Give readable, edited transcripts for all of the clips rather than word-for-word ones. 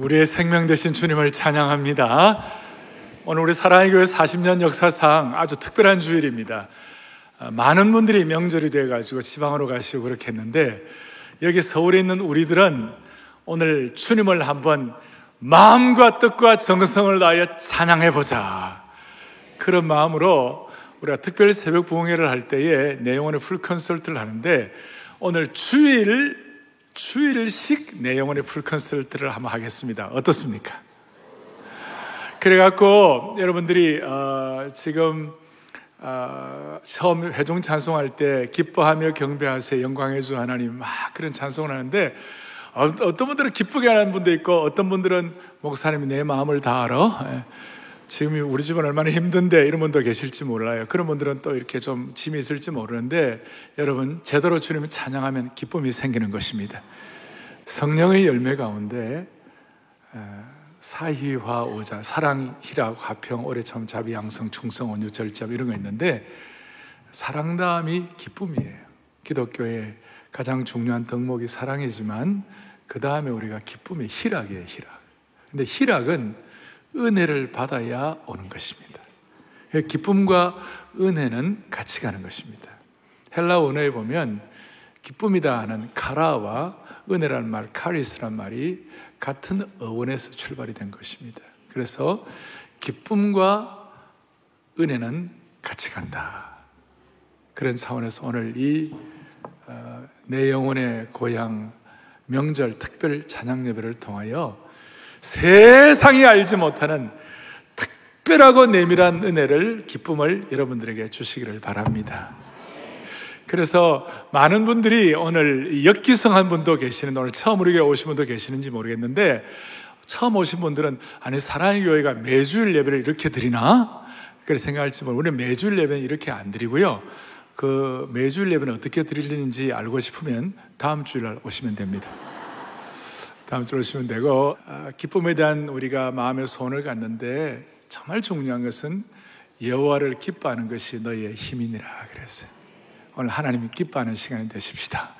우리의 생명 되신 주님을 찬양합니다. 오늘 우리 사랑의 교회 40년 역사상 아주 특별한 주일입니다. 많은 분들이 명절이 돼가지고 지방으로 가시고 그렇게 했는데, 여기 서울에 있는 우리들은 오늘 주님을 한번 마음과 뜻과 정성을 다해 찬양해보자, 그런 마음으로 우리가 특별 새벽 부흥회를 할 때에 내용원의 풀 컨설트를 하는데, 오늘 주일식 내 영혼의 풀 컨설트를 한번 하겠습니다. 어떻습니까? 그래갖고 여러분들이 지금 처음 회중 찬송할 때 기뻐하며 경배하세요, 영광의 주 하나님, 막 그런 찬송을 하는데, 어떤 분들은 기쁘게 하는 분도 있고, 어떤 분들은 목사님이 내 마음을 다 알아, 예, 지금 우리 집은 얼마나 힘든데, 이런 분도 계실지 몰라요. 그런 분들은 또 이렇게 좀 짐이 있을지 모르는데, 여러분 제대로 주님을 찬양하면 기쁨이 생기는 것입니다. 성령의 열매 가운데 사희화 오자, 사랑, 희락, 화평, 오래참, 자비, 양성, 충성, 온유, 절제함, 이런 거 있는데, 사랑다함이 기쁨이에요. 기독교의 가장 중요한 덕목이 사랑이지만, 그 다음에 우리가 기쁨이 희락이에요. 희락. 근데 희락은 은혜를 받아야 오는 것입니다. 기쁨과 은혜는 같이 가는 것입니다. 헬라 원어에 보면 기쁨이다 하는 카라와 은혜란 말, 카리스란 말이 같은 어원에서 출발이 된 것입니다. 그래서 기쁨과 은혜는 같이 간다, 그런 차원에서 오늘 이 내 영혼의 고향 명절 특별 찬양 예배를 통하여 세상이 알지 못하는 특별하고 내밀한 은혜를, 기쁨을 여러분들에게 주시기를 바랍니다. 그래서 많은 분들이 오늘 역기성한 분도 계시는데, 오늘 처음 우리에게 오신 분도 계시는지 모르겠는데, 처음 오신 분들은 아니 사랑의 교회가 매주일 예배를 이렇게 드리나? 그렇게 생각할지 모르고, 우리 매주일 예배는 이렇게 안 드리고요, 그 매주일 예배는 어떻게 드리는지 알고 싶으면 다음 주일날 오시면 됩니다. 다음 주로 오시면 되고, 기쁨에 대한 우리가 마음의 소원을 갖는데, 정말 중요한 것은 여호와를 기뻐하는 것이 너희의 힘이니라 그랬어요. 오늘 하나님이 기뻐하는 시간이 되십시다.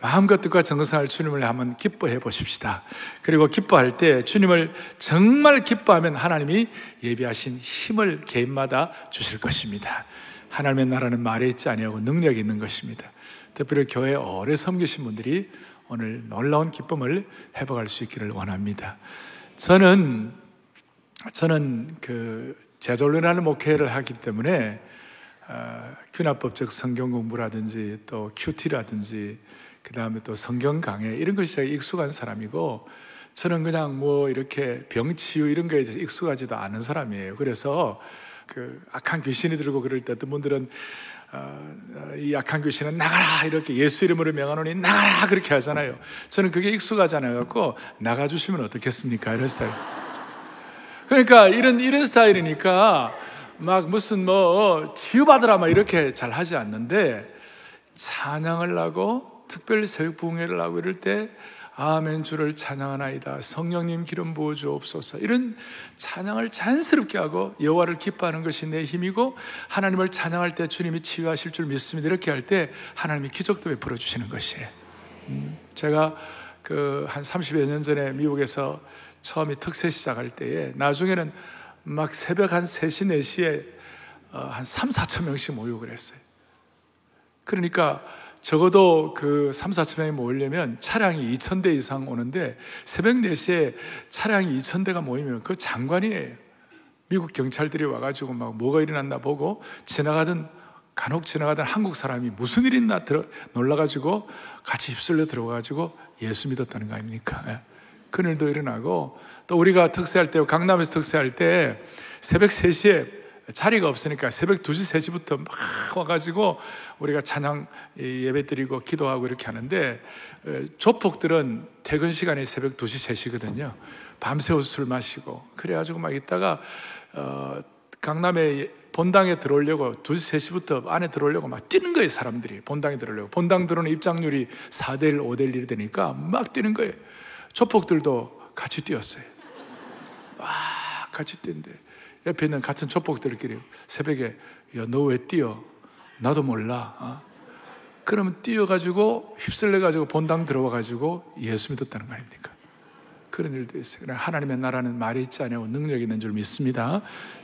마음과 뜻과 정성을 주님을 한번 기뻐해 보십시다. 그리고 기뻐할 때 주님을 정말 기뻐하면 하나님이 예비하신 힘을 개인마다 주실 것입니다. 하나님의 나라는 말에 있지 아니하고 능력이 있는 것입니다. 특별히 교회에 오래 섬기신 분들이 오늘 놀라운 기쁨을 회복할 수 있기를 원합니다. 저는 그 제자훈련하는 목회를 하기 때문에 큐나법적 성경 공부라든지, 또 큐티라든지, 그 다음에 또 성경 강해, 이런 것이 제가 익숙한 사람이고, 저는 그냥 뭐 이렇게 병치유 이런 거에 대해서 익숙하지도 않은 사람이에요. 그래서 그 악한 귀신이 들고 그럴 때 어떤 분들은 이 악한 귀신은 나가라, 이렇게 예수 이름으로 명하노니 나가라, 그렇게 하잖아요. 저는 그게 익숙하지 않아갖고 나가주시면 어떻겠습니까, 이런 스타일. 그러니까 이런 스타일이니까 막 무슨 뭐 치유받으라 막 이렇게 잘 하지 않는데, 찬양을 하고 특별 새벽 부흥회를 하고 이럴 때 아멘 주를 찬양하나이다, 성령님 기름 부어주옵소서, 이런 찬양을 자연스럽게 하고, 여호와를 기뻐하는 것이 내 힘이고 하나님을 찬양할 때 주님이 치유하실 줄 믿습니다, 이렇게 할 때 하나님이 기적도 베풀어 주시는 것이에요. 제가 한 30여 년 전에 미국에서 처음에 특세 시작할 때에, 나중에는 막 새벽 한 3시 4시에 한 3-4천 명씩 모이고 그랬어요. 그러니까 적어도 3-4천 명이 모이려면 차량이 2,000대 이상 오는데, 새벽 4시에 차량이 2,000대가 모이면 그 장관이에요. 미국 경찰들이 와가지고 막 뭐가 일어났나 보고, 간혹 지나가던 한국 사람이 무슨 일이 있나 놀라가지고 같이 휩쓸려 들어가가지고 예수 믿었다는 거 아닙니까? 예. 그런 일도 일어나고, 또 우리가 특세할 때, 강남에서 특세할 때 새벽 3시에 자리가 없으니까 새벽 2시, 3시부터 막 와가지고 우리가 찬양 예배 드리고 기도하고 이렇게 하는데, 조폭들은 퇴근 시간이 새벽 2시, 3시거든요. 밤새워서 술 마시고, 그래가지고 막 있다가 강남에 본당에 들어오려고 2시, 3시부터 안에 들어오려고 막 뛰는 거예요, 사람들이. 본당에 들어오려고. 본당 들어오는 입장률이 4대1, 5대1이 되니까 막 뛰는 거예요. 조폭들도 같이 뛰었어요. 막 같이 뛴대. 옆에 있는 같은 조폭들끼리 새벽에, 야, 너 왜 뛰어? 나도 몰라. 그러면 뛰어가지고 휩쓸려가지고 본당 들어와가지고 예수 믿었다는 거 아닙니까? 그런 일도 있어요. 하나님의 나라는 말에 있지 않냐고 능력이 있는 줄 믿습니다.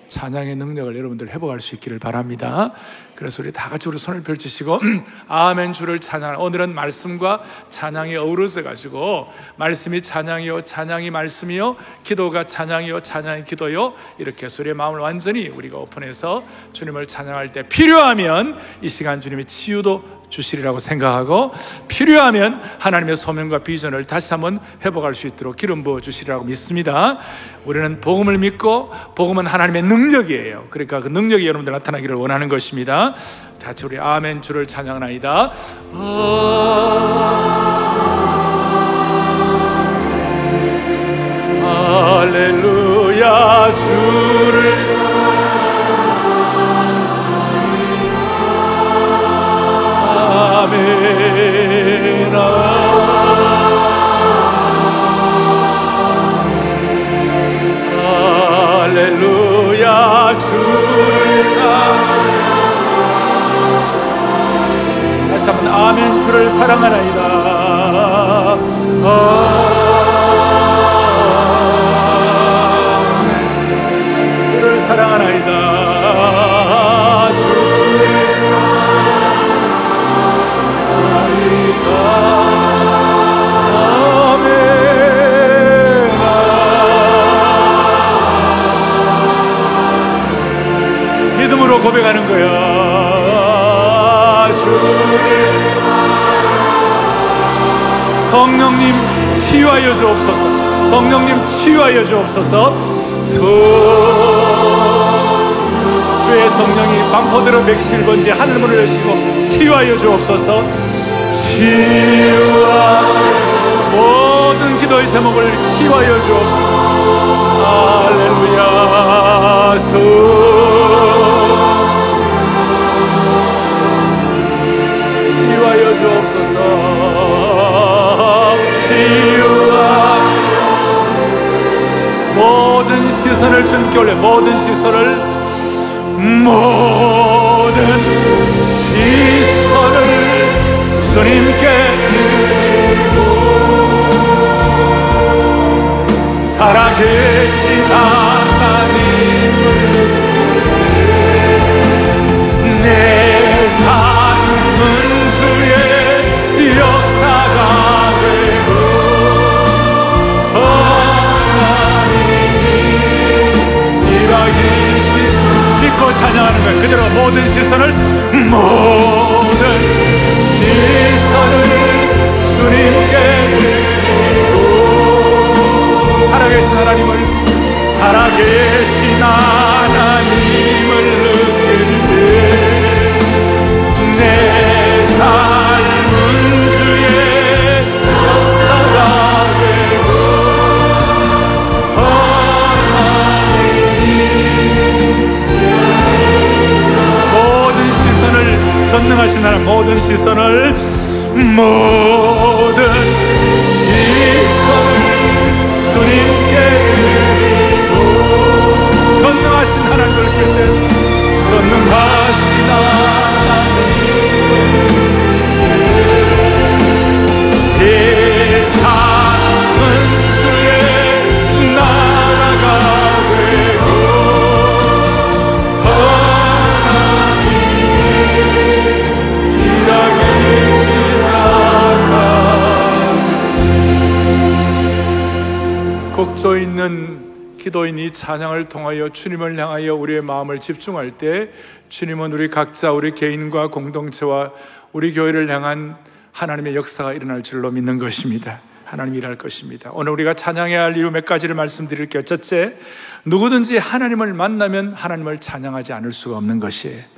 찬양의 능력을 여러분들 회복할 수 있기를 바랍니다. 그래서 우리 다 같이 우리 손을 펼치시고 아멘 주를 찬양. 오늘은 말씀과 찬양이 어우러져 가지고 말씀이 찬양이요 찬양이 말씀이요 기도가 찬양이요 찬양이 기도요 이렇게 해서 우리의 마음을 완전히 우리가 오픈해서 주님을 찬양할 때 필요하면 이 시간 주님의 치유도 주시리라고 생각하고 필요하면 하나님의 소명과 비전을 다시 한번 회복할 수 있도록 기름 부어주시리라고 믿습니다. 우리는 복음을 믿고 복음은 하나님의 능력이에요. 그러니까 그 능력이 여러분들 나타나기를 원하는 것입니다. 다 같이 우리 아멘 주를 찬양하나이다. 할렐루야 주를 아멘, 아멘. 할렐루야 주를 사랑하나이다. 다시 한번 아멘 주를 사랑하나이다. 아멘 주를 사랑하나이다. 믿음으로 고백하는 거야. 성령님 치유하여 주옵소서. 성령님 치유하여 주옵소서. 주의 성령이 방포대로 111번지 하늘문을 여시고 치유하여 주옵소서. 모든 기도의 제목을 치유하여 주옵소서. 할렐루야. 치유하여 주옵소서. 치유하여 모든 시선을 주님께 올려. 모든 시선을 주님께 드리고 살아계신 하나님을 내 삶은 주의 역사가 되고 하나님이 일하기신 믿고 찬양하는 거예요. 그대로 모든 시선을 주님께 드리고 살아계신 하나님을 살아계신 하나님을 느낄 때 내 삶은 주의 역사가 되고 하나님 모든 시선을 전능하신 하나님 모든 시선을 모든 이성을 주님께 드리고 전능하신 하나님을 깨는 전능하신 하나님 내 삶은 주의 나라가 되고 하나님 일하게 곡조 있는 기도인이 찬양을 통하여 주님을 향하여 우리의 마음을 집중할 때 주님은 우리 각자 우리 개인과 공동체와 우리 교회를 향한 하나님의 역사가 일어날 줄로 믿는 것입니다. 하나님이 일할 것입니다. 오늘 우리가 찬양해야 할 이유 몇 가지를 말씀드릴게요. 첫째, 누구든지 하나님을 만나면 하나님을 찬양하지 않을 수가 없는 것이에요.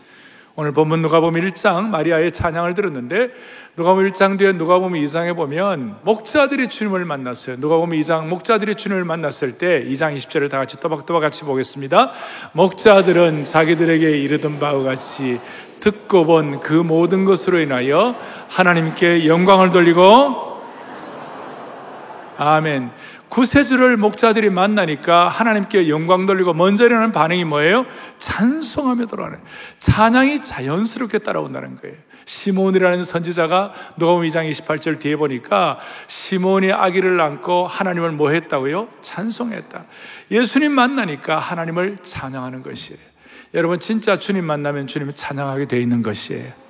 오늘 본문 누가복음 1장 마리아의 찬양을 들었는데 누가복음 1장 뒤에 누가복음 2장에 보면 목자들이 주님을 만났어요. 누가복음 2장 목자들이 주님을 만났을 때 2장 20절을 다 같이 또박또박 같이 보겠습니다. 목자들은 자기들에게 이르던 바와 같이 듣고 본 그 모든 것으로 인하여 하나님께 영광을 돌리고 아멘. 구세주를 목자들이 만나니까 하나님께 영광 돌리고 먼저 일어나는 반응이 뭐예요? 찬송하며 돌아오는, 찬양이 자연스럽게 따라온다는 거예요. 시몬이라는 선지자가 누가복음 2장 28절 뒤에 보니까 시몬이 아기를 안고 하나님을 뭐 했다고요? 찬송했다. 예수님 만나니까 하나님을 찬양하는 것이에요. 여러분, 진짜 주님 만나면 주님을 찬양하게 되어 있는 것이에요.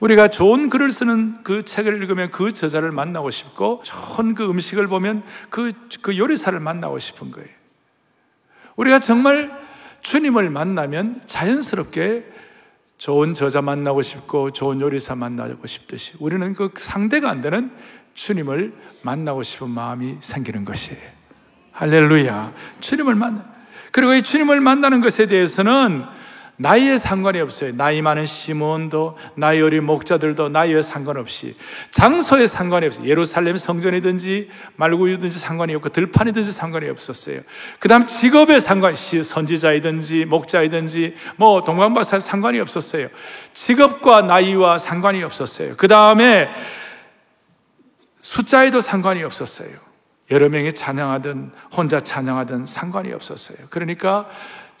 우리가 좋은 글을 쓰는 그 책을 읽으면 그 저자를 만나고 싶고, 좋은 그 음식을 보면 그 요리사를 만나고 싶은 거예요. 우리가 정말 주님을 만나면 자연스럽게 좋은 저자 만나고 싶고 좋은 요리사 만나고 싶듯이 우리는 그 상대가 안 되는 주님을 만나고 싶은 마음이 생기는 것이에요. 할렐루야. 주님을 만나. 그리고 이 주님을 만나는 것에 대해서는 나이에 상관이 없어요. 나이 많은 시몬도, 나이 어린 목자들도 나이에 상관없이, 장소에 상관이 없어요. 예루살렘 성전이든지 말구유든지 상관이 없고, 들판이든지 상관이 없었어요. 그 다음 직업에 상관이, 선지자이든지 목자이든지 뭐 동방박사에 상관이 없었어요. 직업과 나이와 상관이 없었어요. 그 다음에 숫자에도 상관이 없었어요. 여러 명이 찬양하든 혼자 찬양하든 상관이 없었어요. 그러니까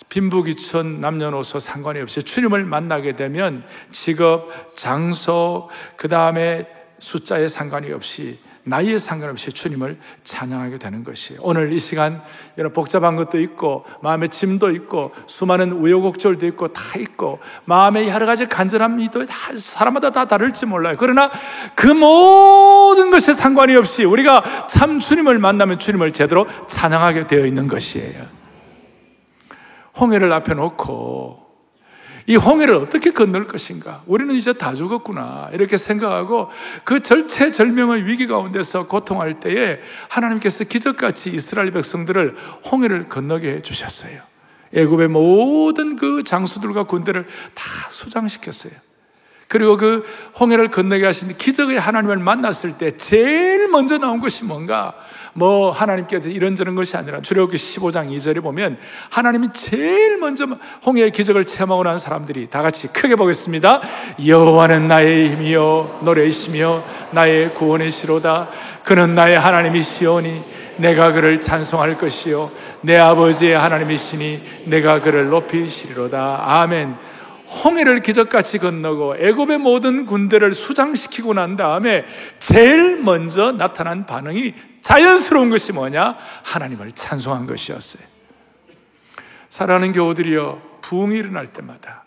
빈부귀천 남녀노소 상관이 없이 주님을 만나게 되면 직업, 장소, 그 다음에 숫자에 상관이 없이, 나이에 상관없이 주님을 찬양하게 되는 것이에요. 오늘 이 시간 여러분, 복잡한 것도 있고 마음의 짐도 있고 수많은 우여곡절도 있고 다 있고 마음의 여러 가지 간절함이 또 사람마다 다 다를지 몰라요. 그러나 그 모든 것에 상관이 없이 우리가 참 주님을 만나면 주님을 제대로 찬양하게 되어 있는 것이에요. 홍해를 앞에 놓고 이 홍해를 어떻게 건널 것인가, 우리는 이제 다 죽었구나 이렇게 생각하고 그 절체절명의 위기 가운데서 고통할 때에 하나님께서 기적같이 이스라엘 백성들을 홍해를 건너게 해주셨어요. 애굽의 모든 그 장수들과 군대를 다 수장시켰어요. 그리고 그 홍해를 건너게 하신 기적의 하나님을 만났을 때 제일 먼저 나온 것이 뭔가? 뭐 하나님께서 이런저런 것이 아니라 출애굽기 15장 2절에 보면 하나님이 제일 먼저 홍해의 기적을 체험하고 난 사람들이 다 같이 크게 보겠습니다. 여호와는 나의 힘이요 노래이시며 나의 구원이시로다. 그는 나의 하나님이시오니 내가 그를 찬송할 것이요 내 아버지의 하나님이시니 내가 그를 높이시리로다. 아멘. 홍해를 기적같이 건너고 애굽의 모든 군대를 수장시키고 난 다음에 제일 먼저 나타난 반응이, 자연스러운 것이 뭐냐? 하나님을 찬송한 것이었어요. 사랑하는 교우들이여, 부흥이 일어날 때마다,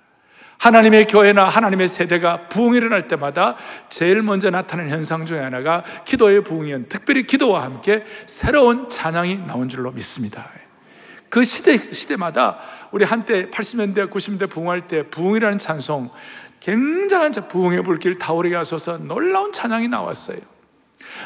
하나님의 교회나 하나님의 세대가 부흥이 일어날 때마다 제일 먼저 나타나는 현상 중에 하나가 기도의 부흥이었는데, 특별히 기도와 함께 새로운 찬양이 나온 줄로 믿습니다. 그 시대마다 우리 한때 80년대, 90년대 부흥할 때 부흥이라는 찬송, 굉장한 부흥의 불길 타오르게 하소서 놀라운 찬양이 나왔어요.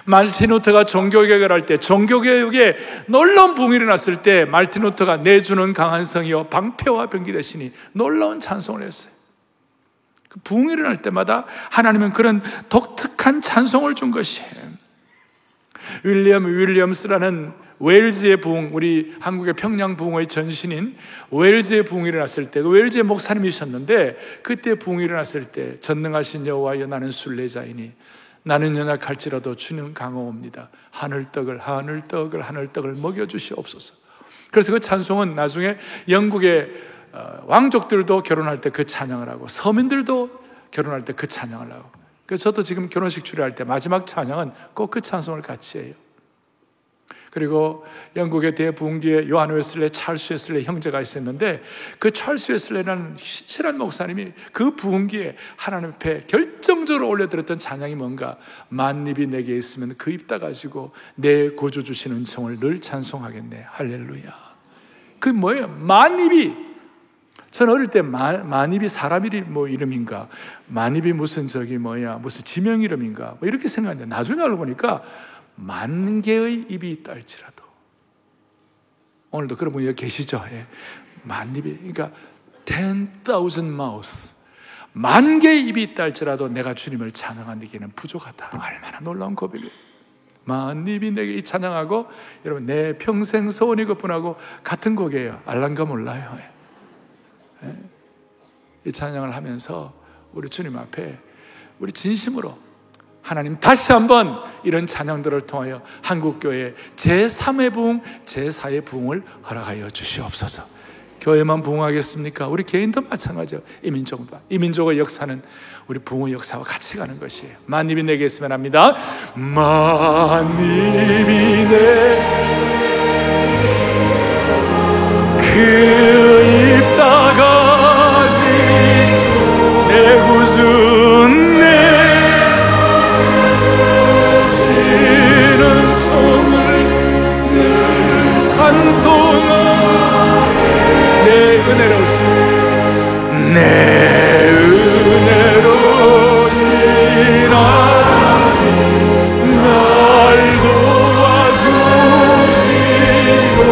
마르틴 루터가 종교개혁을 할 때, 종교개혁에 놀라운 부흥이 일어났을 때 마르틴 루터가 내주는 강한 성이여 방패와 병기 되시니 놀라운 찬송을 했어요. 그 부흥이 일어날 때마다 하나님은 그런 독특한 찬송을 준 것이에요. 윌리엄스라는 웨일즈의 부흥, 우리 한국의 평양 부흥의 전신인 웨일즈의 부흥이 일어났을 때, 그 웨일즈의 목사님이셨는데 그때 부흥이 일어났을 때 전능하신 여호와여 나는 순례자이니 나는 연약할지라도 주님 강호옵니다. 하늘떡을 먹여주시옵소서. 그래서 그 찬송은 나중에 영국의 왕족들도 결혼할 때 그 찬양을 하고, 서민들도 결혼할 때 그 찬양을 하고, 그래서 저도 지금 결혼식 추례할 때 마지막 찬양은 꼭 그 찬송을 같이 해요. 그리고 영국의 대부흥 뒤에 요한 웨슬레, 찰스 웨슬레 형제가 있었는데 그 찰스 웨슬레라는 실한 목사님이 그 부흥기에 하나님 앞에 결정적으로 올려드렸던 찬양이 뭔가? 만입이 내게 있으면 그 입 따가지고 내 고주 주신 은총을 늘 찬송하겠네. 할렐루야. 그 뭐예요? 만입이. 저는 어릴 때 만입이 사람 이름, 뭐 이름인가, 만입이 무슨 저기 뭐야, 무슨 지명 이름인가, 뭐 이렇게 생각했는데 나중에 알고 보니까 만 개의 입이 있다 할지라도. 오늘도 그런 분이 계시죠? 예. 만 입이, 그러니까 10,000 mouths, 만 개의 입이 있다 할지라도 내가 주님을 찬양한 데에는 부족하다. 얼마나 놀라운 고백이에요. 만 입이 내게 이 찬양하고, 여러분 내 평생 소원이 그뿐하고 같은 곡이에요. 알란가 몰라요. 예. 예. 이 찬양을 하면서 우리 주님 앞에 우리 진심으로 하나님 다시 한번 이런 찬양들을 통하여 한국교회 제3의 부흥, 제4의 부흥을 허락하여 주시옵소서. 교회만 부흥하겠습니까? 우리 개인도 마찬가지예요. 이민족의 역사는 우리 부흥의 역사와 같이 가는 것이에요. 만입이 내게 있으면 합니다. 만입이 내 그 입다가지 내 웃음 내 지른 손을 늘 찬송하네. 내 은혜로우신 내 은혜로우신 하나님 날 도와주시고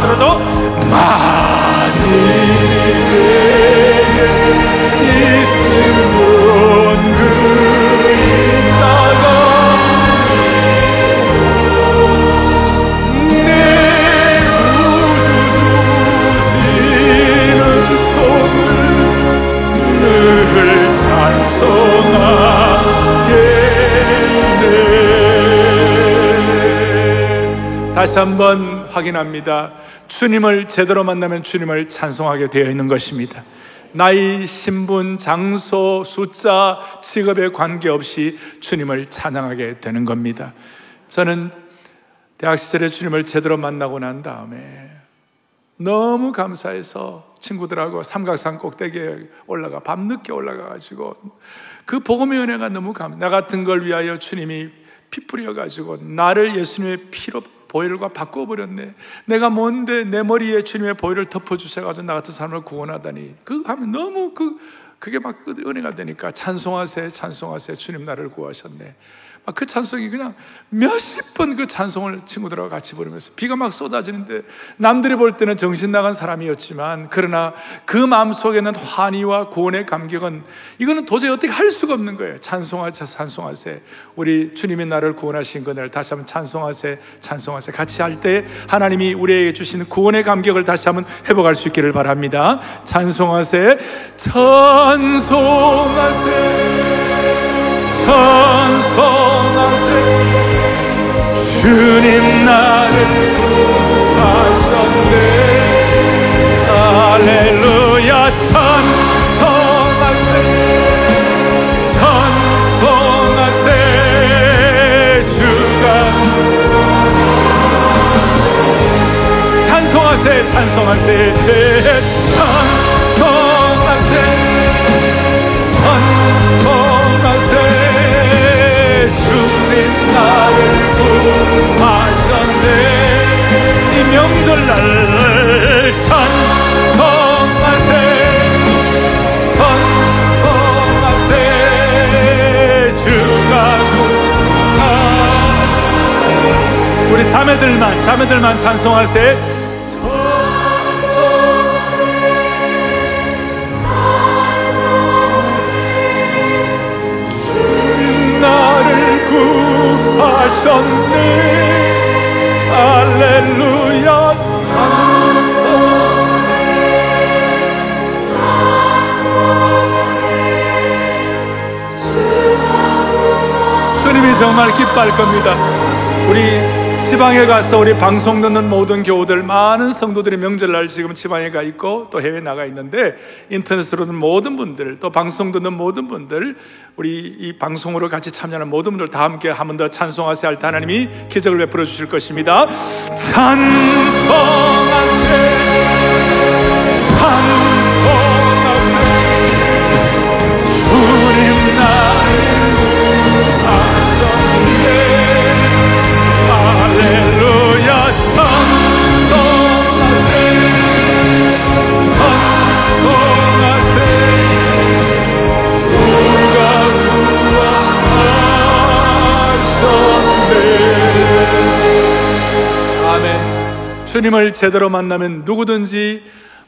들어도 많이 내게 있음 본그 있다가 내 우주 주시는 손을 늘 찬송하네. 다시 한번 확인합니다. 주님을 제대로 만나면 주님을 찬송하게 되어 있는 것입니다. 나이, 신분, 장소, 숫자, 직업에 관계없이 주님을 찬양하게 되는 겁니다. 저는 대학 시절에 주님을 제대로 만나고 난 다음에 너무 감사해서 친구들하고 삼각산 꼭대기에 올라가 밤늦게 올라가가지고 그 복음의 은혜가 너무 나 같은 걸 위하여 주님이 피 뿌려가지고 나를 예수님의 피로 보혈과 바꿔버렸네. 내가 뭔데 내 머리에 주님의 보혈을 덮어주셔가지고 나 같은 사람을 구원하다니. 그거 하면 너무 그게 막 은혜가 되니까 찬송하세요, 찬송하세요. 주님 나를 구하셨네. 막 그 찬송이 그냥 몇십 번 그 찬송을 친구들하고 같이 부르면서 비가 막 쏟아지는데 남들이 볼 때는 정신 나간 사람이었지만 그러나 그 마음속에는 환희와 고온의 감격은 이거는 도저히 어떻게 할 수가 없는 거예요. 찬송하세요, 찬송하세요. 우리 주님이 나를 구원하신 거를 다시 한번 찬송하세요, 찬송하세요. 같이 할 때 하나님이 우리에게 주시는 구원의 감격을 다시 한번 회복할 수 있기를 바랍니다. 찬송하세요, 찬송하세요, 찬송하세. 주님 나를 구하셨네. 할렐루야. 찬송하세, 찬송하세. 주가 찬송하세, 찬송하세. 찬송하세, 찬송하세. 주님 나를 구하셨네. 이 명절날 찬송하세, 찬송하세. 주가 구하셨네. 우리 자매들만 찬송하세. 구하셨네. 할렐루야. 찬송하세, 찬송하세. 주가 주님이 정말 기뻐할 겁니다. 우리 지방에 가서 우리 방송 듣는 모든 교우들, 많은 성도들이 명절날 지금 지방에 가 있고 또 해외에 나가 있는데 인터넷으로는 모든 분들, 또 방송 듣는 모든 분들, 우리 이 방송으로 같이 참여하는 모든 분들 다 함께 한 번 더 찬송하세요 할 때 하나님이 기적을 베풀어 주실 것입니다. 찬송하세요, 찬송하세요. 주님 나를 아셨네. 할렐루야. 찬송하세. 주님을 제대로 만나면 누구든지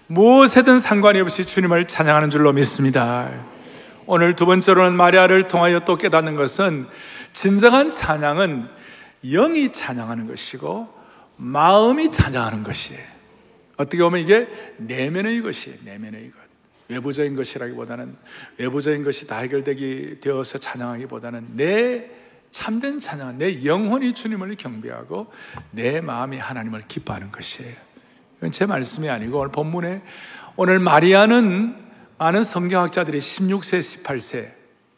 무엇에든 상관이 없이 주님을 찬양하는 줄로 믿습니다. 오늘 두 번째로는 마리아를 통하여 또 깨닫는 것은 진정한 찬양은 영이 찬양하는 것이고 마음이 찬양하는 것이에요. 어떻게 보면 이게 내면의 것이에요. 내면의 것. 외부적인 것이라기보다는 외부적인 것이 다 해결되기 되어서 찬양하기보다는 내 참된 찬양, 내 영혼이 주님을 경배하고 내 마음이 하나님을 기뻐하는 것이에요. 이건 제 말씀이 아니고 오늘 본문에 오늘 마리아는 많은 성경학자들이 16세, 18세,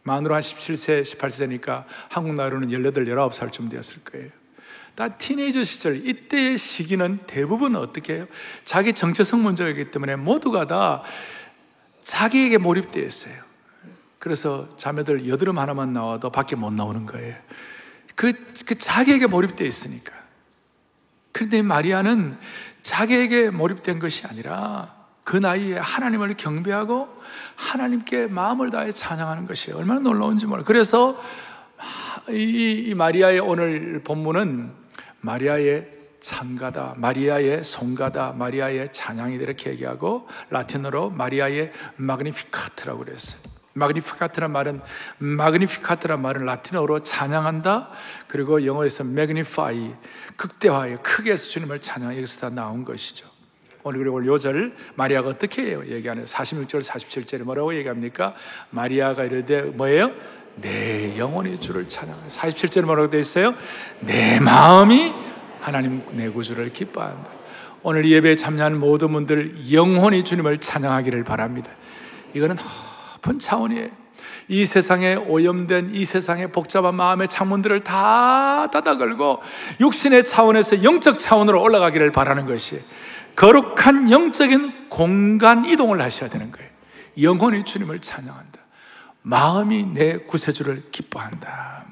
만으로 한 17세, 18세니까 한국 나이로는 18, 19살쯤 되었을 거예요. 다 티네이저 시절, 이때의 시기는 대부분 어떻게 해요? 자기 정체성 문제이기 때문에 모두가 다 자기에게 몰입되어 있어요. 그래서 자매들 여드름 하나만 나와도 밖에 못 나오는 거예요. 그 자기에게 몰입되어 있으니까. 그런데 마리아는 자기에게 몰입된 것이 아니라 그 나이에 하나님을 경배하고 하나님께 마음을 다해 찬양하는 것이 얼마나 놀라운지 몰라요. 그래서 이 마리아의 오늘 본문은 마리아의 찬가다, 마리아의 송가다, 마리아의 찬양이다 이렇게 얘기하고 라틴어로 마리아의 마그니피카트라고 그랬어요. 마그니피카트란 말은 라틴어로 찬양한다, 그리고 영어에서 magnify, 극대화해요. 크게 해서 주님을 찬양, 여기서 다 나온 것이죠. 오늘 그리고 요절 마리아가 어떻게 해요? 얘기하는 46절 47절에 뭐라고 얘기합니까? 마리아가 이르되 뭐예요? 내 영혼이 주를 찬양해. 47절에 뭐라고 되어 있어요? 내 마음이 하나님 내 구주를 기뻐한다. 오늘 이 예배에 참여하는 모든 분들 영혼이 주님을 찬양하기를 바랍니다. 이거는 높은 차원이에요. 이 세상에 오염된 이 세상의 복잡한 마음의 창문들을 다 닫아 걸고 육신의 차원에서 영적 차원으로 올라가기를 바라는 것이에요. 거룩한 영적인 공간 이동을 하셔야 되는 거예요. 영혼이 주님을 찬양한다. 마음이 내 구세주를 기뻐한다.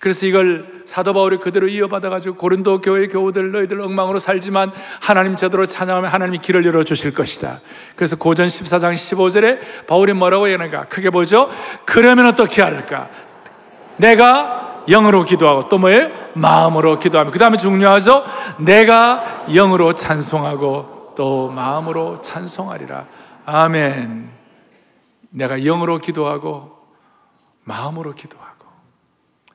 그래서 이걸 사도 바울이 그대로 이어받아가지고 고린도 교회 교우들, 너희들 엉망으로 살지만 하나님 제대로 찬양하면 하나님이 길을 열어주실 것이다. 그래서 고전 14장 15절에 바울이 뭐라고 얘기하는가? 크게 보죠. 그러면 어떻게 할까? 내가 영으로 기도하고 또 뭐예요? 마음으로 기도하며, 그 다음에 중요하죠? 내가 영으로 찬송하고 또 마음으로 찬송하리라. 아멘. 내가 영으로 기도하고 마음으로 기도하고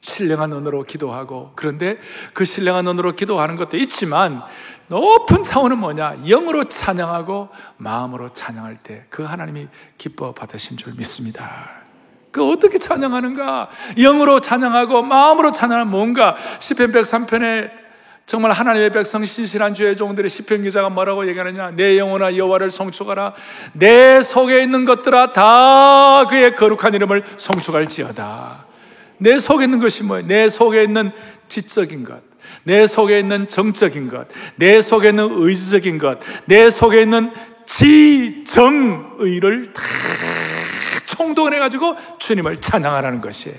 신령한 언어로 기도하고, 그런데 그 신령한 언어로 기도하는 것도 있지만 높은 차원은 뭐냐? 영으로 찬양하고 마음으로 찬양할 때 그 하나님이 기뻐 받으신 줄 믿습니다. 그 어떻게 찬양하는가? 영으로 찬양하고 마음으로 찬양하는 뭔가? 시편 103편에 정말 하나님의 백성 신실한 주의 종들의 시편 기자가 뭐라고 얘기하느냐? 내 영혼아 여호와를 송축하라. 내 속에 있는 것들아 다 그의 거룩한 이름을 송축할지어다. 내 속에 있는 것이 뭐예요? 내 속에 있는 지적인 것, 내 속에 있는 정적인 것, 내 속에 있는 의지적인 것, 내 속에 있는 지정의를 다 총동원해가지고 주님을 찬양하라는 것이에요.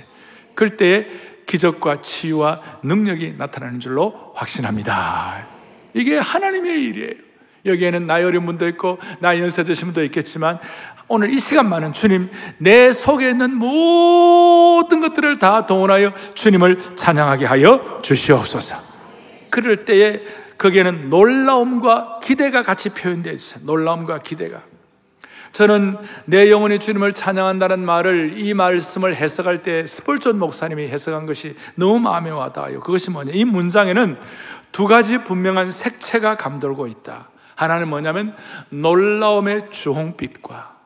그럴 때에 기적과 치유와 능력이 나타나는 줄로 확신합니다. 이게 하나님의 일이에요. 여기에는 나이 어린 분도 있고 나이 연세 드신 분도 있겠지만 오늘 이 시간만은 주님, 내 속에 있는 모든 것들을 다 동원하여 주님을 찬양하게 하여 주시옵소서. 그럴 때에 거기에는 놀라움과 기대가 같이 표현되어 있어요. 놀라움과 기대가. 저는 내 영혼이 주님을 찬양한다는 말을, 이 말씀을 해석할 때 스폴존 목사님이 해석한 것이 너무 마음에 와닿아요. 그것이 뭐냐? 이 문장에는 두 가지 분명한 색채가 감돌고 있다. 하나는 뭐냐면 놀라움의 주홍빛과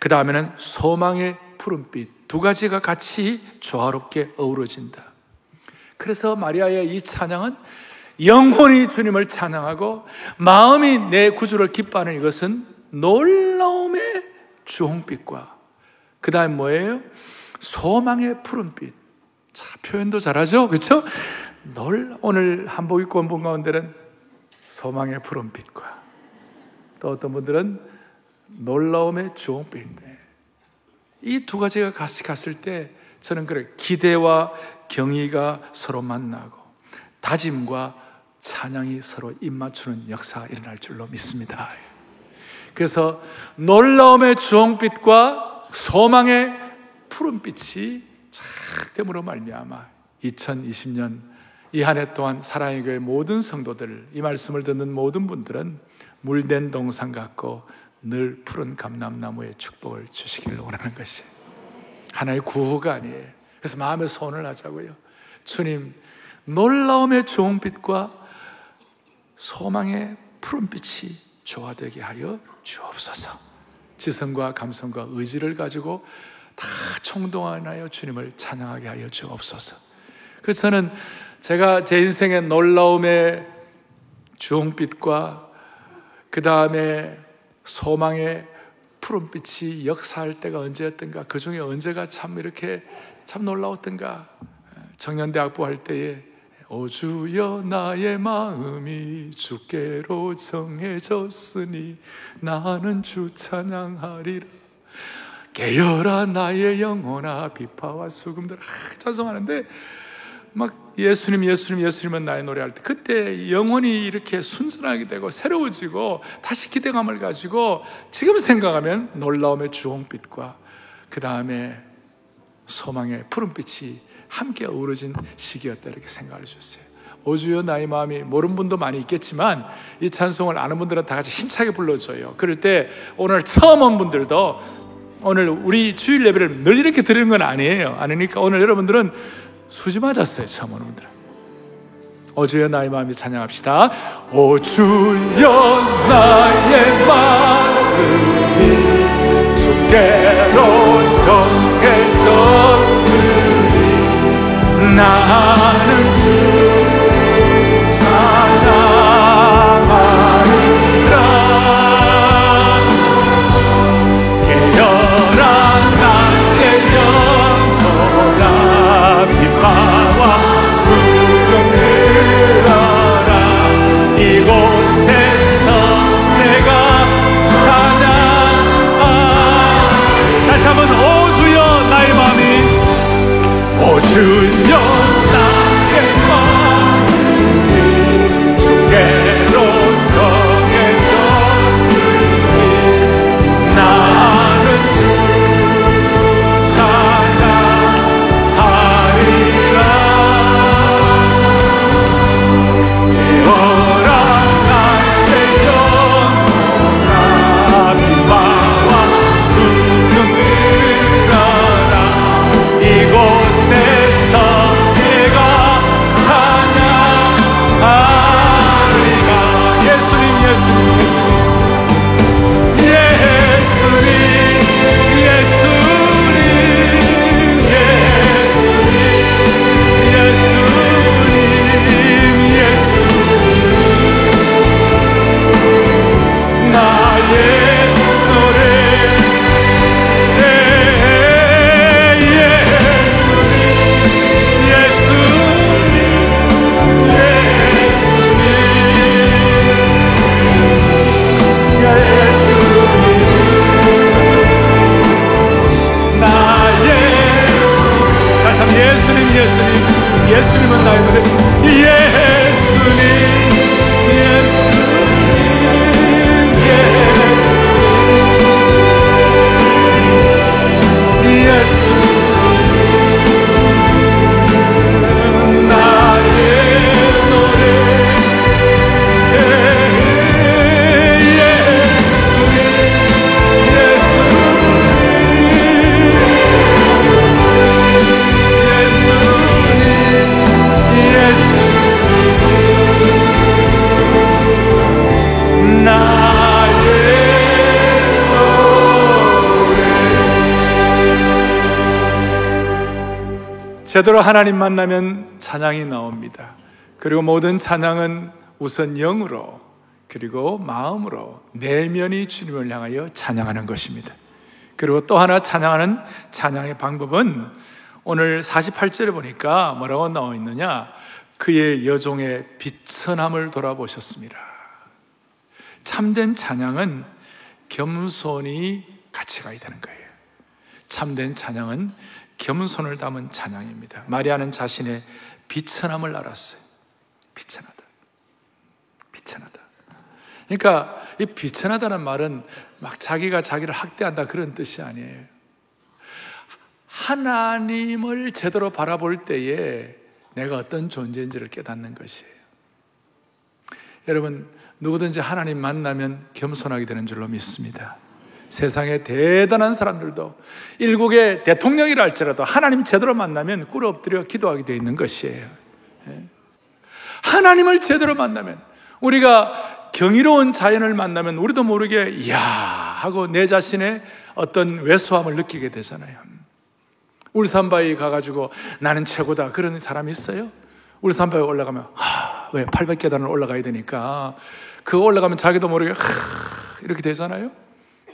그 다음에는 소망의 푸른빛, 두 가지가 같이 조화롭게 어우러진다. 그래서 마리아의 이 찬양은 영혼이 주님을 찬양하고 마음이 내 구주를 기뻐하는 이것은 놀라움의 주홍빛과 그 다음 뭐예요? 소망의 푸른빛. 자, 표현도 잘하죠? 그렇죠? 오늘 한복 입고 온 분 가운데는 소망의 푸른빛과 또 어떤 분들은 놀라움의 주홍빛, 이 두 가지가 같이 갔을 때 저는 그래, 기대와 경의가 서로 만나고 다짐과 찬양이 서로 입맞추는 역사가 일어날 줄로 믿습니다. 그래서 놀라움의 주홍빛과 소망의 푸른빛이 착 됨으로 말미암아 2020년 이 한 해 동안 사랑의 교회 모든 성도들, 이 말씀을 듣는 모든 분들은 물된 동산 같고 늘 푸른 감람나무의 축복을 주시기를 원하는 것이 하나의 구호가 아니에요. 그래서 마음에 소원을 하자고요. 주님, 놀라움의 주홍빛과 소망의 푸른빛이 조화되게 하여 주옵소서. 지성과 감성과 의지를 가지고 다 총동원하여 주님을 찬양하게 하여 주옵소서. 그래서 저는 제가 제 인생의 놀라움의 주홍빛과 그 다음에 소망의 푸른빛이 역사할 때가 언제였던가, 그 중에 언제가 참 이렇게 참 놀라웠던가. 청년대학부 할 때에 오주여 나의 마음이 주께로 정해졌으니 나는 주 찬양하리라. 깨어라 나의 영혼아 비파와 수금들 찬송하는데 막 예수님 예수님 예수님은 나의 노래할 때 그때 영혼이 이렇게 순전하게 되고 새로워지고 다시 기대감을 가지고 지금 생각하면 놀라움의 주홍빛과 그 다음에 소망의 푸른빛이 함께 어우러진 시기였다 이렇게 생각을 주셨어요. 오주여 나의 마음이 모르는 분도 많이 있겠지만 이 찬송을 아는 분들은 다 같이 힘차게 불러줘요. 그럴 때 오늘 처음 온 분들도 오늘 우리 주일 예배를 늘 이렇게 드리는 건 아니에요. 아니니까 오늘 여러분들은 수지 맞았어요. 처음 오는 분들은 오주여 나의 마음이 찬양합시다. 오주여 나의 마음이 주께로 정해졌으니 나는 주 찬양하리라. 깨어라 나의 영혼아 비파와 수금을 흐려라. 이곳에서 내가 찬양하리라. 다시 한번 오주여 나의 마음이 오주여 예수님은 나의 노래. 예수님 나의 노래. 제대로 하나님 만나면 찬양이 나옵니다. 그리고 모든 찬양은 우선 영으로 그리고 마음으로 내면이 주님을 향하여 찬양하는 것입니다. 그리고 또 하나 찬양하는 찬양의 방법은 오늘 48절에 보니까 뭐라고 나와 있느냐, 그의 여종의 비천함을 돌아보셨습니다. 참된 찬양은 겸손이 가치가 되는 거예요. 참된 찬양은 겸손을 담은 찬양입니다. 마리아는 자신의 비천함을 알았어요. 비천하다. 비천하다. 그러니까 이 비천하다는 말은 막 자기가 자기를 학대한다 그런 뜻이 아니에요. 하나님을 제대로 바라볼 때에 내가 어떤 존재인지를 깨닫는 것이에요. 여러분, 누구든지 하나님 만나면 겸손하게 되는 줄로 믿습니다. 세상의 대단한 사람들도 일국의 대통령이라 할지라도 하나님 제대로 만나면 꿇어 엎드려 기도하게 되어 있는 것이에요. 하나님을 제대로 만나면, 우리가 경이로운 자연을 만나면 우리도 모르게 이야 하고 내 자신의 어떤 왜소함을 느끼게 되잖아요. 울산바위 가가지고 나는 최고다 그런 사람이 있어요? 울산바위 올라가면 왜 800계단을 올라가야 되니까 그거 올라가면 자기도 모르게 이렇게 되잖아요.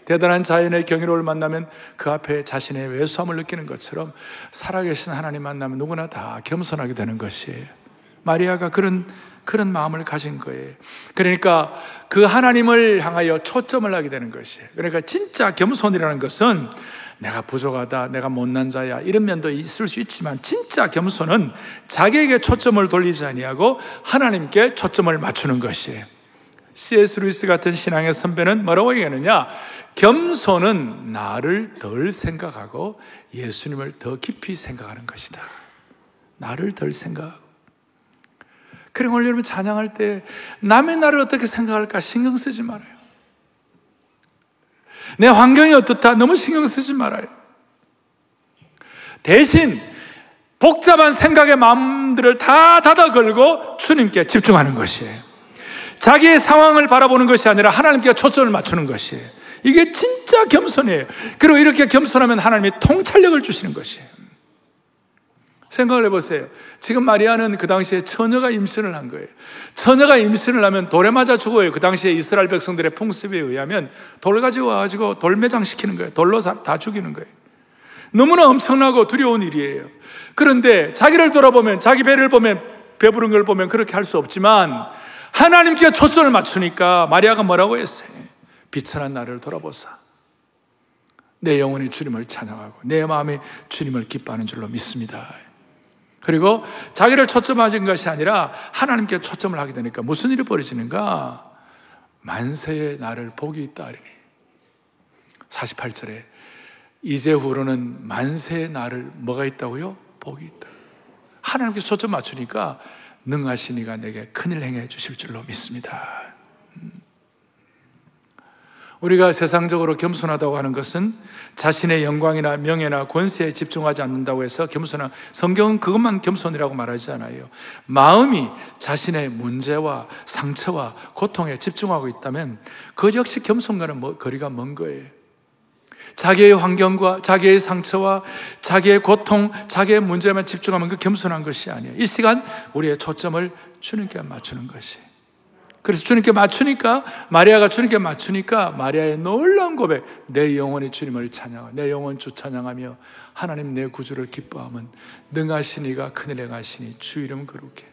대단한 자연의 경이로움을 만나면 그 앞에 자신의 왜소함을 느끼는 것처럼 살아계신 하나님 만나면 누구나 다 겸손하게 되는 것이에요. 마리아가 그런 마음을 가진 거예요. 그러니까 그 하나님을 향하여 초점을 하게 되는 것이에요. 그러니까 진짜 겸손이라는 것은 내가 부족하다, 내가 못난 자야 이런 면도 있을 수 있지만 진짜 겸손은 자기에게 초점을 돌리지 아니하고 하나님께 초점을 맞추는 것이에요. C.S. 루이스 같은 신앙의 선배는 뭐라고 얘기하느냐? 겸손은 나를 덜 생각하고 예수님을 더 깊이 생각하는 것이다. 나를 덜 생각하고. 그리고 오늘 여러분 찬양할 때 남의 나를 어떻게 생각할까 신경 쓰지 말아요. 내 환경이 어떻다 너무 신경 쓰지 말아요. 대신 복잡한 생각의 마음들을 다 닫아 걸고 주님께 집중하는 것이에요. 자기의 상황을 바라보는 것이 아니라 하나님께 초점을 맞추는 것이에요. 이게 진짜 겸손이에요. 그리고 이렇게 겸손하면 하나님이 통찰력을 주시는 것이에요. 생각을 해보세요. 지금 마리아는 그 당시에 처녀가 임신을 한 거예요. 처녀가 임신을 하면 돌에 맞아 죽어요. 그 당시에 이스라엘 백성들의 풍습에 의하면 돌 가지고 와가지고 돌매장시키는 거예요. 돌로 다 죽이는 거예요. 너무나 엄청나고 두려운 일이에요. 그런데 자기를 돌아보면, 자기 배를 보면, 배부른 걸 보면 그렇게 할 수 없지만 하나님께 초점을 맞추니까 마리아가 뭐라고 했어요? 비천한 나를 돌아보사. 내 영혼이 주님을 찬양하고 내 마음이 주님을 기뻐하는 줄로 믿습니다. 그리고 자기를 초점하신 것이 아니라 하나님께 초점을 하게 되니까 무슨 일이 벌어지는가? 만세의 나를 복이 있다 하리니. 48절에 이제 후로는 만세의 나를 뭐가 있다고요? 복이 있다. 하나님께 초점 맞추니까 능하신 이가 내게 큰일 행해 주실 줄로 믿습니다. 우리가 세상적으로 겸손하다고 하는 것은 자신의 영광이나 명예나 권세에 집중하지 않는다고 해서 겸손한, 성경은 그것만 겸손이라고 말하지 않아요. 마음이 자신의 문제와 상처와 고통에 집중하고 있다면 그 역시 겸손과는 거리가 먼 거예요. 자기의 환경과 자기의 상처와 자기의 고통, 자기의 문제만 집중하면 그 겸손한 것이 아니에요. 이 시간 우리의 초점을 주님께 맞추는 것이. 그래서 주님께 맞추니까, 마리아가 주님께 맞추니까 마리아의 놀라운 고백, 내 영혼이 주님을 찬양하며 내 영혼 주 찬양하며 하나님 내 구주를 기뻐하면 능하신 이가 큰일 행하시니 주 이름 거룩해.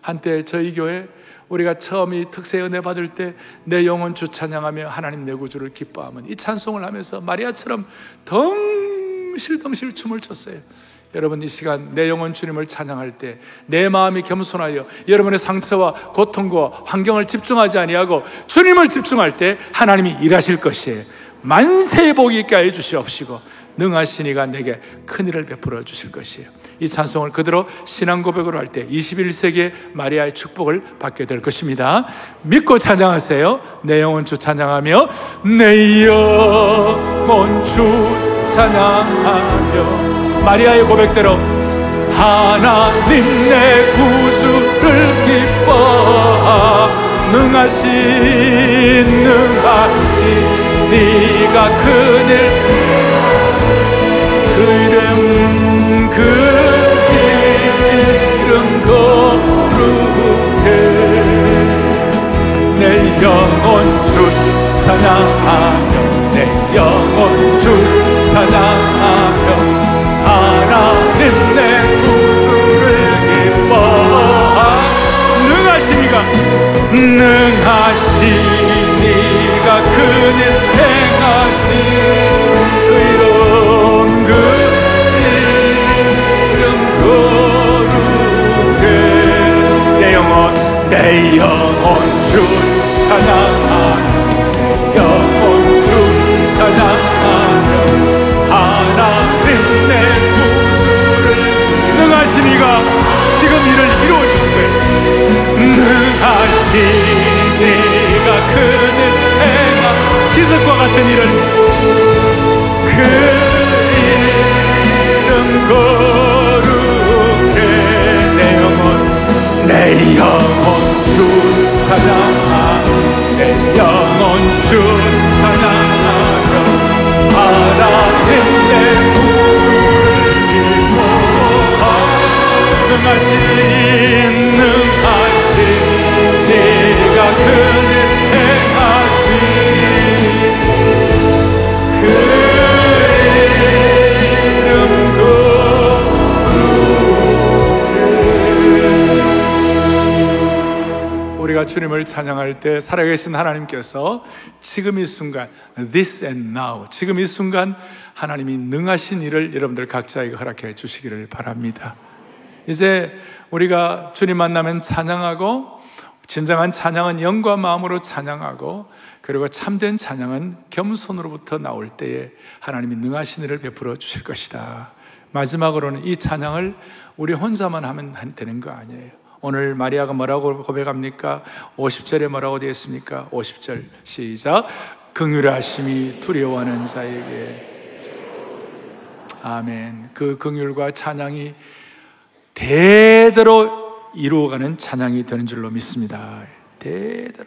한때 저희 교회 우리가 처음 이 특세 은혜 받을 때 내 영혼 주 찬양하며 하나님 내 구주를 기뻐하면 이 찬송을 하면서 마리아처럼 덩실덩실 춤을 췄어요. 여러분, 이 시간 내 영혼 주님을 찬양할 때 내 마음이 겸손하여 여러분의 상처와 고통과 환경을 집중하지 아니하고 주님을 집중할 때 하나님이 일하실 것이에요. 만세의 복이 있게 하여 주시옵시고 능하신 이가 내게 큰일을 베풀어 주실 것이에요. 이 찬송을 그대로 신앙 고백으로 할 때 21세기의 마리아의 축복을 받게 될 것입니다. 믿고 찬양하세요. 내 영혼 주 찬양하며 내 영혼 주 찬양하며 마리아의 고백대로 하나님 내 구주를 기뻐하며 능하신 네가 그늘 그 이름 거룩해. 내 영혼 주 사랑하며 내 영혼 주 사랑하며 하나님 내 구주를 기뻐하라. 능하시니가 능하시니가 그늘 행하시니 이름 거룩해 내 영혼 주 사랑하라 내 영혼 주 사랑하라 바라는 내 무릎이 모아 능하신 네가 그를 주님을 찬양할 때 살아계신 하나님께서 지금 이 순간 this and now 지금 이 순간 하나님이 능하신 일을 여러분들 각자에게 허락해 주시기를 바랍니다. 이제 우리가 주님 만나면 찬양하고 진정한 찬양은 영과 마음으로 찬양하고 그리고 참된 찬양은 겸손으로부터 나올 때에 하나님이 능하신 일을 베풀어 주실 것이다. 마지막으로는 이 찬양을 우리 혼자만 하면 되는 거 아니에요. 오늘 마리아가 뭐라고 고백합니까? 50절에 뭐라고 되어 있습니까? 50절 시작. 긍휼의 하심이 두려워하는 자에게. 아멘. 그 긍휼과 찬양이 대대로 이루어가는 찬양이 되는 줄로 믿습니다. 대대로.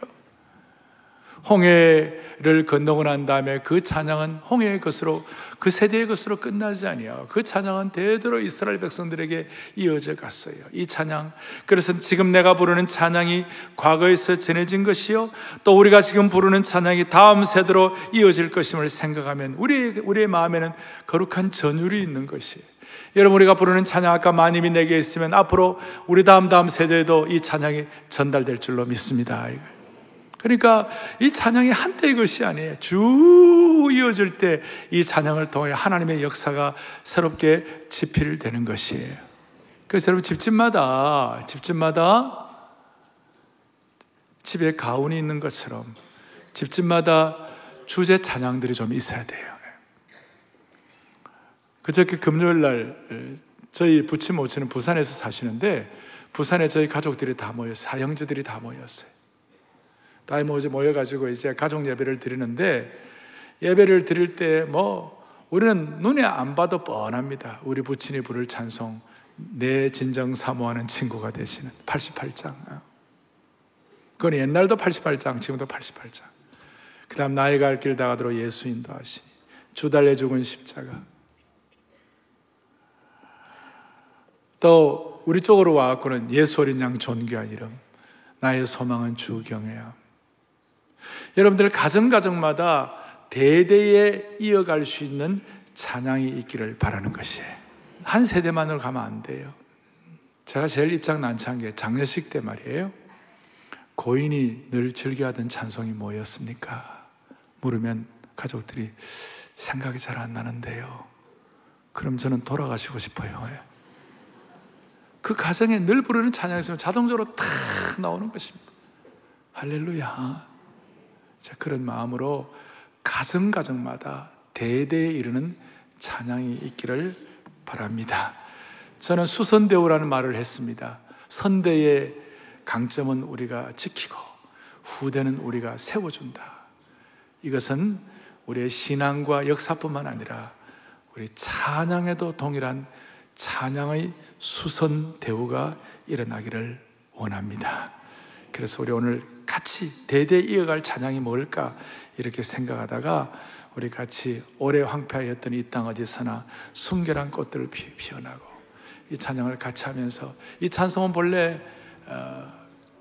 홍해를 건너고 난 다음에 그 찬양은 홍해의 것으로 그 세대의 것으로 끝나지 아니요. 그 찬양은 대대로 이스라엘 백성들에게 이어져 갔어요. 이 찬양. 그래서 지금 내가 부르는 찬양이 과거에서 전해진 것이요. 또 우리가 지금 부르는 찬양이 다음 세대로 이어질 것임을 생각하면 우리의 마음에는 거룩한 전율이 있는 것이에요. 여러분 우리가 부르는 찬양 아까 마님이 내게 있으면 앞으로 우리 다음 세대에도 이 찬양이 전달될 줄로 믿습니다. 그러니까 이 찬양이 한때의 것이 아니에요. 쭉 이어질 때 이 찬양을 통해 하나님의 역사가 새롭게 지필되는 것이에요. 그래서 여러분 집집마다 집에 가훈이 있는 것처럼 집집마다 주제 찬양들이 좀 있어야 돼요. 그저께 금요일 날 저희 부친 모친은 부산에서 사시는데 부산에 저희 가족들이 다 모였어요. 형제들이 다 모였어요. 다 모여가지고 이제 가족 예배를 드리는데 예배를 드릴 때 우리는 눈에 안 봐도 뻔합니다. 우리 부친이 부를 찬송 내 진정 사모하는 친구가 되시는 88장. 그건 옛날도 88장 지금도 88장. 그 다음 나의 갈 길 다가도록 예수 인도하시니 주 달려 죽은 십자가. 또 우리 쪽으로 와갖고는 예수 어린 양 존귀한 이름 나의 소망은 주 경외함. 여러분들 가정마다 대대에 이어갈 수 있는 찬양이 있기를 바라는 것이에요. 한 세대만으로 가면 안 돼요. 제가 제일 입장 난처한 게 장례식 때 말이에요. 고인이 늘 즐겨하던 찬송이 뭐였습니까? 물으면 가족들이 생각이 잘 안 나는데요. 그럼 저는 돌아가시고 싶어요. 그 가정에 늘 부르는 찬양이 있으면 자동적으로 탁 나오는 것입니다. 할렐루야. 자, 그런 마음으로 가정마다 대대에 이르는 찬양이 있기를 바랍니다. 저는 수선대우라는 말을 했습니다. 선대의 강점은 우리가 지키고 후대는 우리가 세워준다. 이것은 우리의 신앙과 역사뿐만 아니라 우리 찬양에도 동일한 찬양의 수선대우가 일어나기를 원합니다. 그래서 우리 오늘 같이 대대 이어갈 찬양이 뭘까 이렇게 생각하다가 우리 같이 오래 황폐하였던 이 땅 어디서나 순결한 꽃들을 피어나고 이 찬양을 같이 하면서 이 찬송은 본래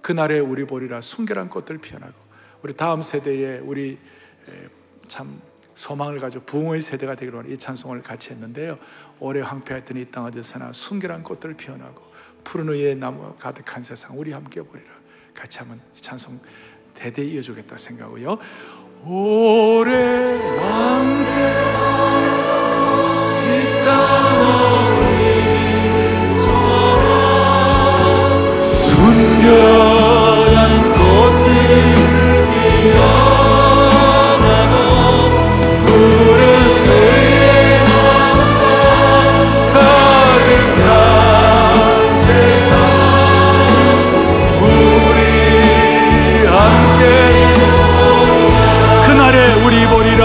그날의 우리 보리라 순결한 꽃들 피어나고 우리 다음 세대에 우리 참 소망을 가지고 부흥의 세대가 되기로 하는 이 찬송을 같이 했는데요. 오래 황폐했던 이 땅 어디서나 순결한 꽃들 피어나고 푸른 의의 나무 가득한 세상 우리 함께 보리라. 같이 한번 찬송 대대 이어주겠다 생각하고요. 오래 황폐한 이 땅 어디서나 순결한 꽃들 피어나고 그날에 우리 보리라.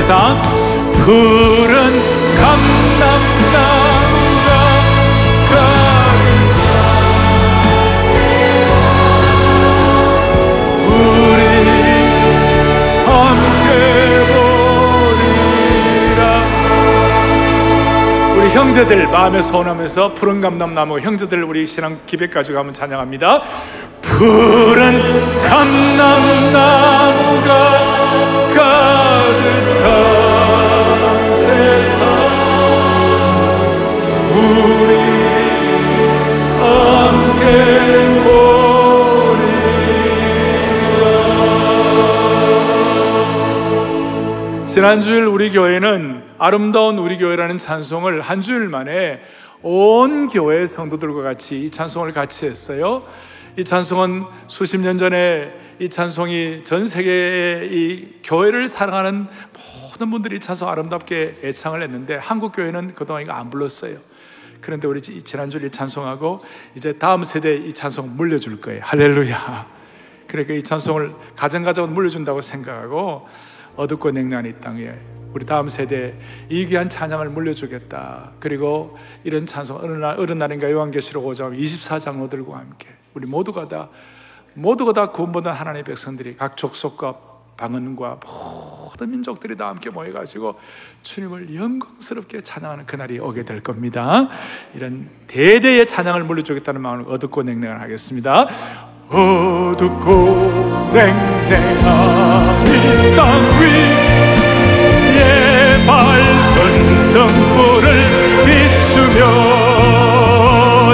세상 푸른 감람나무가 가르다 우리 함께 보리라. 우리 형제들 마음에 소원하면서 푸른 감람나무 형제들 우리 신앙 기백까지 가면 찬양합니다. 푸른 감람나무가 가득한 세상 우리 함께 보리라. 지난주일 우리 교회는 아름다운 우리 교회라는 찬송을 한 주일 만에 온 교회 성도들과 같이 이 찬송을 같이 했어요. 이 찬송은 수십 년 전에 이 찬송이 전 세계의 이 교회를 사랑하는 모든 분들이 이 찬송 아름답게 애창을 했는데 한국 교회는 그동안 이거 안 불렀어요. 그런데 우리 지난주에 이 찬송하고 이제 다음 세대에 이 찬송 물려줄 거예요. 할렐루야. 그러니까 이 찬송을 가정가정 물려준다고 생각하고 어둡고 냉랭한 이 땅에 우리 다음 세대에 이 귀한 찬양을 물려주겠다. 그리고 이런 찬송 어느 날인가 요한계시록 5장 24장로들과 함께 우리 모두가 다 구원받은 하나님의 백성들이 각 족속과 방언과 모든 민족들이 다 함께 모여가지고 주님을 영광스럽게 찬양하는 그날이 오게 될 겁니다. 이런 대대의 찬양을 물려주겠다는 마음으로 어둡고 냉랭한 하겠습니다. 어둡고 냉랭한 이 땅 위에 밝은 등불을 비추며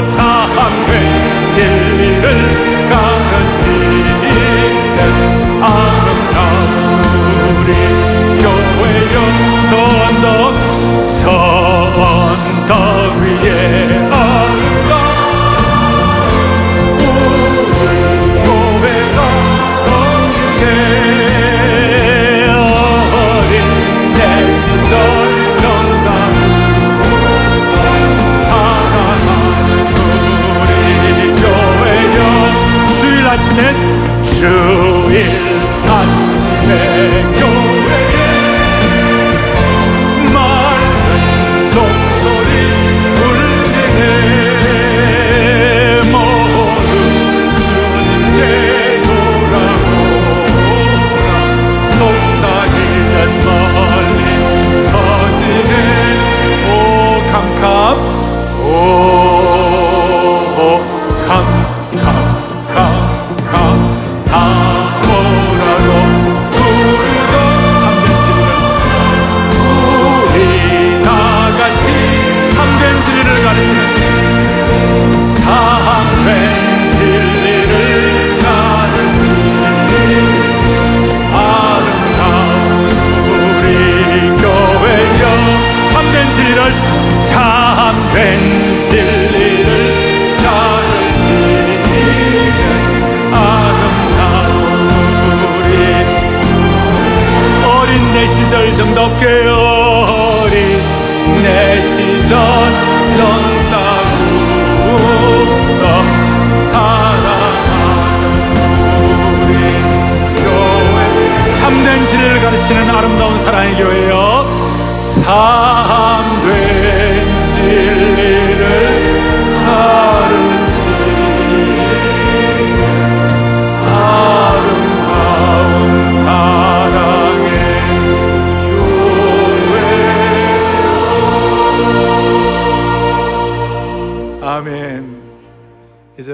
참회 를 가는 시인은 아름다운 우리 교회여 저 언덕 위에 아름다운 우리 교회가 성육해 어린 내 시절 주일 아침에 교회에 맑은 종소리 울리네 모두 주님께 돌아오라 속삭이는 멀리 터지네 오 캄캄 오 캄캄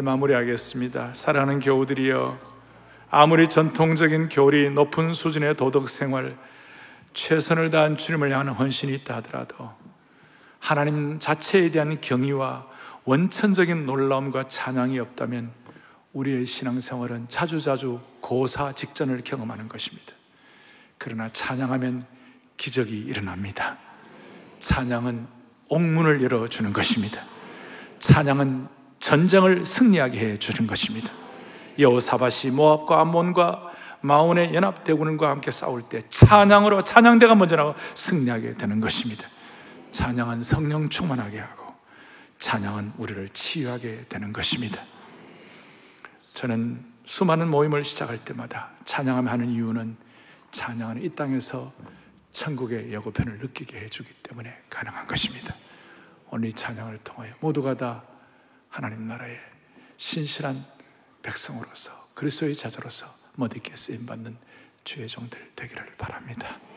마무리하겠습니다. 사랑하는 교우들이여, 아무리 전통적인 교리, 높은 수준의 도덕생활, 최선을 다한 주님을 향하는 헌신이 있다 하더라도 하나님 자체에 대한 경의와 원천적인 놀라움과 찬양이 없다면 우리의 신앙생활은 자주자주 고사 직전을 경험하는 것입니다. 그러나 찬양하면 기적이 일어납니다. 찬양은 옥문을 열어주는 것입니다. 찬양은 전쟁을 승리하게 해주는 것입니다. 여호사밧이 모압과 암몬과 마온의 연합대군과 함께 싸울 때 찬양으로 찬양대가 먼저 나와 승리하게 되는 것입니다. 찬양은 성령 충만하게 하고 찬양은 우리를 치유하게 되는 것입니다. 저는 수많은 모임을 시작할 때마다 찬양하면 하는 이유는 찬양은 이 땅에서 천국의 여고편을 느끼게 해주기 때문에 가능한 것입니다. 오늘 이 찬양을 통하여 모두가 다 하나님 나라의 신실한 백성으로서, 그리스도의 자녀로서 머디께 쓰임받는 주의 종들 되기를 바랍니다.